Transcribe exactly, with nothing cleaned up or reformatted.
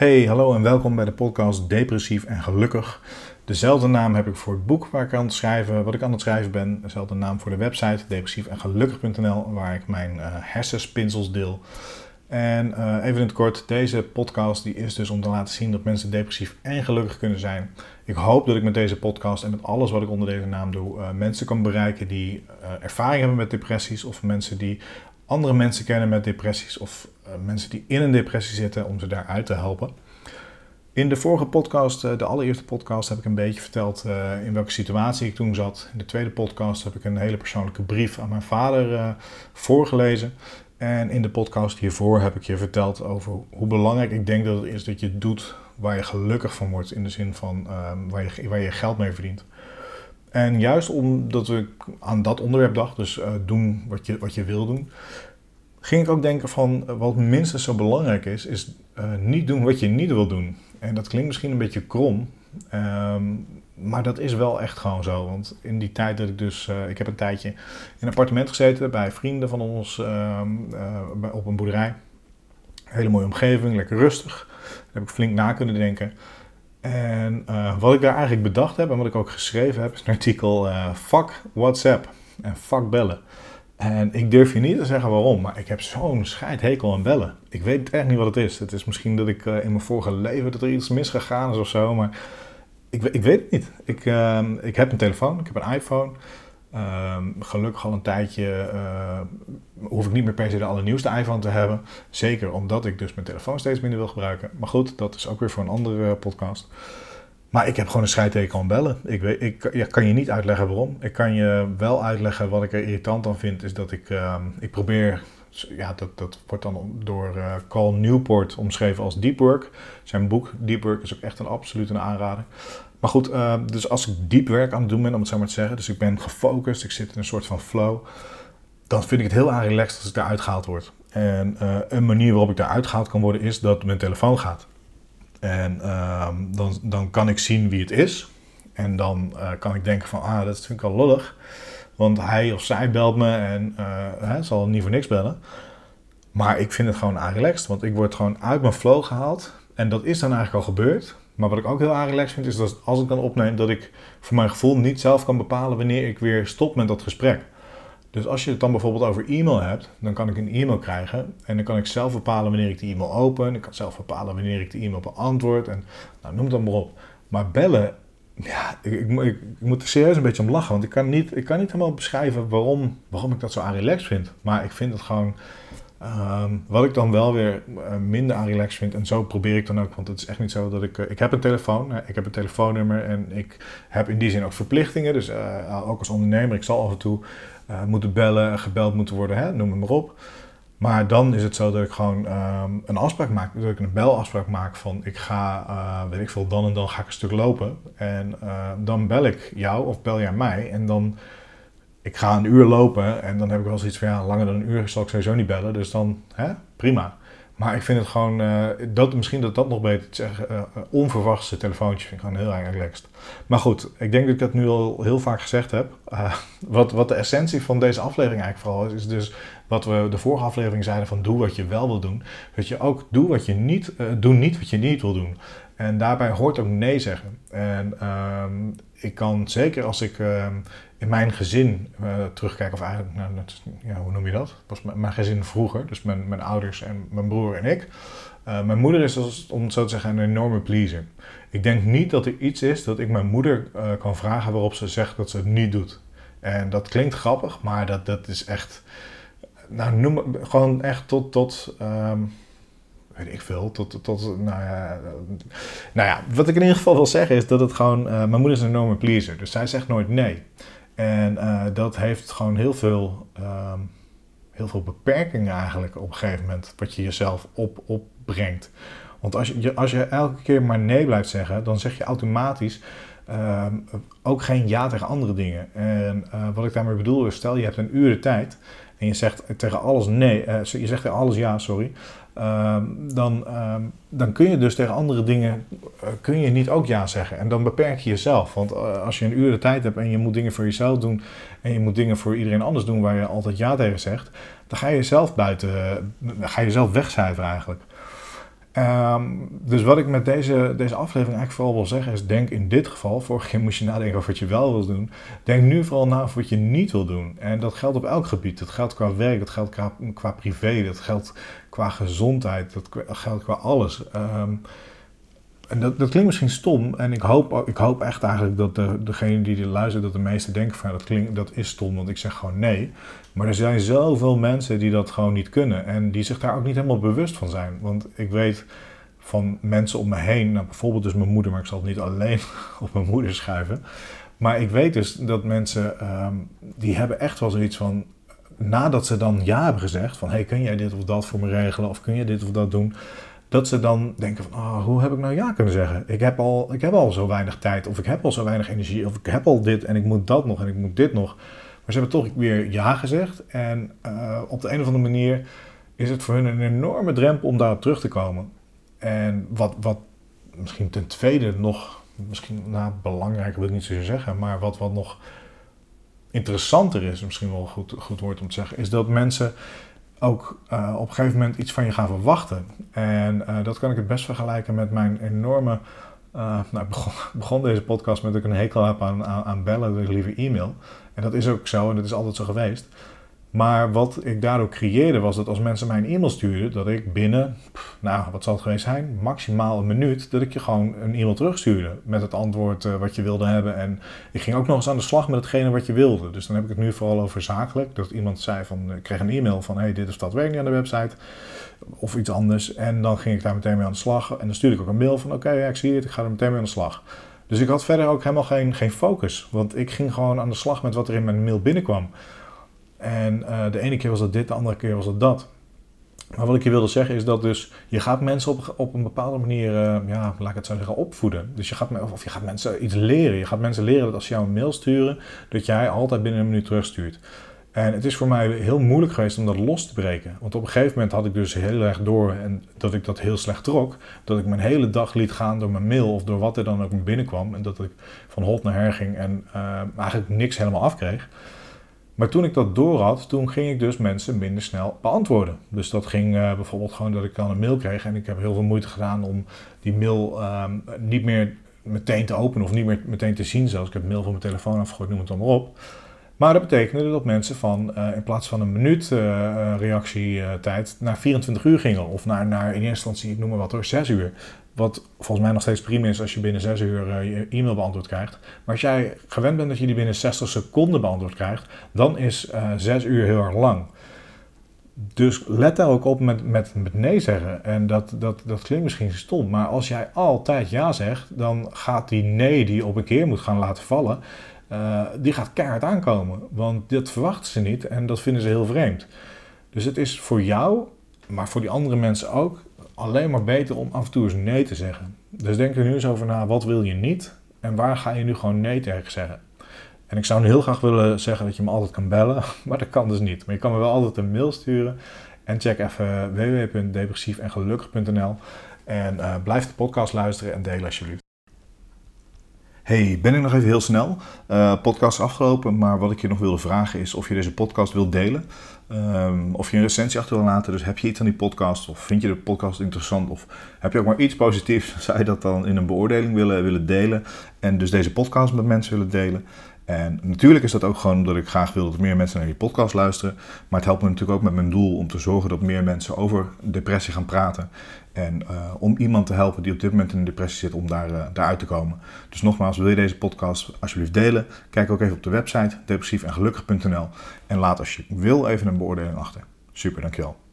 Hey, hallo en welkom bij de podcast Depressief en Gelukkig. Dezelfde naam heb ik voor het boek waar ik aan het schrijven, wat ik aan het schrijven ben. Dezelfde naam voor de website depressief en gelukkig punt n l waar ik mijn uh, hersenspinsels deel. En uh, even in het kort, deze podcast die is dus om te laten zien dat mensen depressief en gelukkig kunnen zijn. Ik hoop dat ik met deze podcast en met alles wat ik onder deze naam doe uh, mensen kan bereiken die uh, ervaring hebben met depressies of mensen die andere mensen kennen met depressies of uh, mensen die in een depressie zitten om ze daaruit te helpen. In de vorige podcast, uh, de allereerste podcast, heb ik een beetje verteld uh, in welke situatie ik toen zat. In de tweede podcast heb ik een hele persoonlijke brief aan mijn vader uh, voorgelezen. En in de podcast hiervoor heb ik je verteld over hoe belangrijk ik denk dat het is dat je doet waar je gelukkig van wordt. In de zin van uh, waar, je, waar je geld mee verdient. En juist omdat ik aan dat onderwerp dacht, dus uh, doen wat je, wat je wil doen, ging ik ook denken van uh, wat minstens zo belangrijk is, is uh, niet doen wat je niet wil doen. En dat klinkt misschien een beetje krom, um, maar dat is wel echt gewoon zo. Want in die tijd dat ik dus, uh, ik heb een tijdje in een appartement gezeten bij vrienden van ons uh, uh, op een boerderij. Hele mooie omgeving, lekker rustig. Daar heb ik flink na kunnen denken. En uh, wat ik daar eigenlijk bedacht heb en wat ik ook geschreven heb, is een artikel uh, fuck WhatsApp en fuck bellen. En ik durf je niet te zeggen waarom, maar ik heb zo'n scheidhekel aan bellen. Ik weet echt niet wat het is. Het is misschien dat ik uh, in mijn vorige leven dat er iets misgegaan is of zo, maar ik, ik weet het niet. Ik, uh, ik heb een telefoon, ik heb een iPhone. Uh, gelukkig al een tijdje uh, hoef ik niet meer per se de allernieuwste iPhone te hebben. Zeker omdat ik dus mijn telefoon steeds minder wil gebruiken. Maar goed, dat is ook weer voor een andere podcast. Maar ik heb gewoon een scheidteken aan bellen. Ik, weet, ik ja, kan je niet uitleggen waarom. Ik kan je wel uitleggen wat ik er irritant aan vind. Is dat ik, uh, ik probeer... Ja, dat, dat wordt dan door uh, Cal Newport omschreven als Deep Work. Zijn boek Deep Work is ook echt een absolute aanrader. Maar goed, uh, dus als ik diep werk aan het doen ben, om het zo maar te zeggen, dus ik ben gefocust, ik zit in een soort van flow, dan vind ik het heel relaxed als ik daaruit gehaald word. En uh, een manier waarop ik daaruit gehaald kan worden is dat mijn telefoon gaat. En uh, dan, dan kan ik zien wie het is. En dan uh, kan ik denken van, ah, dat vind ik al lullig. Want hij of zij belt me en uh, hij zal niet voor niks bellen. Maar ik vind het gewoon relaxed, want ik word gewoon uit mijn flow gehaald. En dat is dan eigenlijk al gebeurd. Maar wat ik ook heel relaxed vind, is dat als ik dan opneem, dat ik voor mijn gevoel niet zelf kan bepalen wanneer ik weer stop met dat gesprek. Dus als je het dan bijvoorbeeld over e-mail hebt, dan kan ik een e-mail krijgen. En dan kan ik zelf bepalen wanneer ik de e-mail open. Ik kan zelf bepalen wanneer ik de e-mail beantwoord. En nou, noem het dan maar op. Maar bellen, ja, ik, ik, ik, ik moet er serieus een beetje om lachen. Want ik kan niet, ik kan niet helemaal beschrijven waarom, waarom ik dat zo relaxed vind. Maar ik vind het gewoon... Um, wat ik dan wel weer uh, minder aan relaxed vind, en zo probeer ik dan ook, want het is echt niet zo dat ik, uh, ik heb een telefoon, uh, ik heb een telefoonnummer en ik heb in die zin ook verplichtingen, dus uh, ook als ondernemer, ik zal af en toe uh, moeten bellen, gebeld moeten worden, hè, noem het maar op. Maar dan is het zo dat ik gewoon um, een afspraak maak, dat ik een belafspraak maak van ik ga, uh, weet ik veel, dan en dan ga ik een stuk lopen en uh, dan bel ik jou of bel jij mij en dan... Ik ga een uur lopen en dan heb ik wel zoiets van ja, langer dan een uur zal ik sowieso niet bellen. Dus dan, hè, prima. Maar ik vind het gewoon, uh, dat, misschien dat dat nog beter te zeggen, uh, onverwachtse telefoontje vind ik gewoon heel erg relaxed. Maar goed, ik denk dat ik dat nu al heel vaak gezegd heb. Uh, wat, wat de essentie van deze aflevering eigenlijk vooral is, is dus wat we de vorige aflevering zeiden van doe wat je wel wil doen. Dat je ook doe wat je niet, uh, doe niet wat je niet wil doen. En daarbij hoort ook nee zeggen. En uh, ik kan zeker als ik uh, in mijn gezin uh, terugkijk, of eigenlijk, nou, dat, ja, hoe noem je dat? Dat was mijn, mijn gezin vroeger, dus mijn, mijn ouders en mijn broer en ik. Uh, mijn moeder is, als, om het zo te zeggen, een enorme pleaser. Ik denk niet dat er iets is dat ik mijn moeder uh, kan vragen waarop ze zegt dat ze het niet doet. En dat klinkt grappig, maar dat, dat is echt... Nou, noem gewoon echt tot... tot um, weet ik veel, tot, tot, nou ja, nou ja, wat ik in ieder geval wil zeggen is dat het gewoon, uh, mijn moeder is een enorme pleaser, dus zij zegt nooit nee. En uh, dat heeft gewoon heel veel, um, heel veel beperkingen eigenlijk op een gegeven moment, wat je jezelf op, opbrengt. Want als je, als je elke keer maar nee blijft zeggen, dan zeg je automatisch uh, ook geen ja tegen andere dingen. En uh, wat ik daarmee bedoel is, stel je hebt een uur de tijd en je zegt tegen alles nee, uh, je zegt tegen alles ja, sorry... Uh, dan, uh, dan kun je dus tegen andere dingen uh, kun je niet ook ja zeggen. En dan beperk je jezelf. Want uh, als je een uur de tijd hebt en je moet dingen voor jezelf doen... en je moet dingen voor iedereen anders doen waar je altijd ja tegen zegt... dan ga je jezelf buiten, uh, ga je jezelf wegcijferen eigenlijk. Um, dus wat ik met deze, deze aflevering eigenlijk vooral wil zeggen is, denk in dit geval, vorige keer moest je nadenken over wat je wel wilt doen, denk nu vooral na over wat je niet wil doen. En dat geldt op elk gebied. Dat geldt qua werk, dat geldt qua, qua privé, dat geldt qua gezondheid, dat geldt qua alles. Um, en dat, dat klinkt misschien stom en ik hoop, ik hoop echt eigenlijk dat de, degene die dit luistert, dat de meesten denken van ja, dat, klinkt, dat is stom, want ik zeg gewoon nee. Maar er zijn zoveel mensen die dat gewoon niet kunnen en die zich daar ook niet helemaal bewust van zijn. Want ik weet van mensen om me heen, nou bijvoorbeeld dus mijn moeder, maar ik zal het niet alleen op mijn moeder schuiven. Maar ik weet dus dat mensen, um, die hebben echt wel zoiets van, nadat ze dan ja hebben gezegd van hey, kun jij dit of dat voor me regelen of kun je dit of dat doen, dat ze dan denken van, oh, hoe heb ik nou ja kunnen zeggen? Ik heb, al, ik heb al zo weinig tijd, of ik heb al zo weinig energie, of ik heb al dit en ik moet dat nog en ik moet dit nog. Maar ze hebben toch weer ja gezegd. En uh, op de een of andere manier is het voor hun een enorme drempel om daarop terug te komen. En wat, wat misschien ten tweede nog, misschien nou, belangrijker wil ik niet zozeer zeggen, maar wat, wat nog interessanter is, misschien wel een goed, goed woord om te zeggen, is dat mensen ook uh, op een gegeven moment iets van je gaan verwachten. En uh, dat kan ik het best vergelijken met mijn enorme... Uh, nou, ik begon, begon deze podcast met dat ik een hekel heb aan, aan, aan bellen, dat ik liever e-mail. En dat is ook zo en dat is altijd zo geweest. Maar wat ik daardoor creëerde was dat als mensen mij een e-mail stuurden, dat ik binnen, pff, nou wat zal het geweest zijn, maximaal een minuut, dat ik je gewoon een e-mail terugstuurde met het antwoord uh, wat je wilde hebben. En ik ging ook nog eens aan de slag met hetgene wat je wilde. Dus dan heb ik het nu vooral over zakelijk, dat iemand zei van, ik kreeg een e-mail van, hé, hey, dit of dat werkt niet aan de website. Of iets anders. En dan ging ik daar meteen mee aan de slag. En dan stuurde ik ook een mail van, oké, okay, ja, ik zie het, ik ga er meteen mee aan de slag. Dus ik had verder ook helemaal geen, geen focus. Want ik ging gewoon aan de slag met wat er in mijn mail binnenkwam. En uh, de ene keer was dat dit, de andere keer was dat dat. Maar wat ik je wilde zeggen is dat dus, je gaat mensen op, op een bepaalde manier, uh, ja, laat ik het zo zeggen, opvoeden. Dus je gaat, of, of je gaat mensen iets leren. Je gaat mensen leren dat als ze jou een mail sturen, dat jij altijd binnen een minuut terugstuurt. En het is voor mij heel moeilijk geweest om dat los te breken. Want op een gegeven moment had ik dus heel erg door en dat ik dat heel slecht trok. Dat ik mijn hele dag liet gaan door mijn mail of door wat er dan ook binnenkwam. En dat ik van hot naar her ging en uh, eigenlijk niks helemaal afkreeg. Maar toen ik dat door had, toen ging ik dus mensen minder snel beantwoorden. Dus dat ging uh, bijvoorbeeld gewoon dat ik dan een mail kreeg. En ik heb heel veel moeite gedaan om die mail uh, niet meer meteen te openen of niet meer meteen te zien. Zelfs ik heb mail van mijn telefoon afgegooid, noem het dan maar op. Maar dat betekende dat mensen van uh, in plaats van een minuut uh, reactietijd naar vierentwintig uur gingen. Of naar, naar in eerste instantie, ik noem maar wat hoor, zes uur. Wat volgens mij nog steeds prima is als je binnen zes uur uh, je e-mail beantwoord krijgt. Maar als jij gewend bent dat je die binnen zestig seconden beantwoord krijgt, dan is uh, zes uur heel erg lang. Dus let daar ook op met, met, met nee zeggen. En dat, dat, dat klinkt misschien stom, maar als jij altijd ja zegt, dan gaat die nee die je op een keer moet gaan laten vallen, Uh, die gaat keihard aankomen, want dat verwachten ze niet en dat vinden ze heel vreemd. Dus het is voor jou, maar voor die andere mensen ook, alleen maar beter om af en toe eens nee te zeggen. Dus denk er nu eens over na, wat wil je niet en waar ga je nu gewoon nee tegen zeggen? En ik zou nu heel graag willen zeggen dat je me altijd kan bellen, maar dat kan dus niet. Maar je kan me wel altijd een mail sturen en check even w w w punt depressief en gelukkig punt n l en uh, blijf de podcast luisteren en delen alsjeblieft. Hey, ben ik nog even heel snel. Uh, podcast afgelopen, maar wat ik je nog wilde vragen is of je deze podcast wilt delen. Um, of je een recensie achter wil laten. Dus heb je iets aan die podcast of vind je de podcast interessant? Of heb je ook maar iets positiefs? Zou je dat dan in een beoordeling willen, willen delen? En dus deze podcast met mensen willen delen? En natuurlijk is dat ook gewoon omdat ik graag wil dat meer mensen naar die podcast luisteren. Maar het helpt me natuurlijk ook met mijn doel om te zorgen dat meer mensen over depressie gaan praten. En uh, om iemand te helpen die op dit moment in een depressie zit om daar, uh, daaruit te komen. Dus nogmaals, wil je deze podcast alsjeblieft delen? Kijk ook even op de website depressief en gelukkig punt n l en laat als je wil even een beoordeling achter. Super, dankjewel.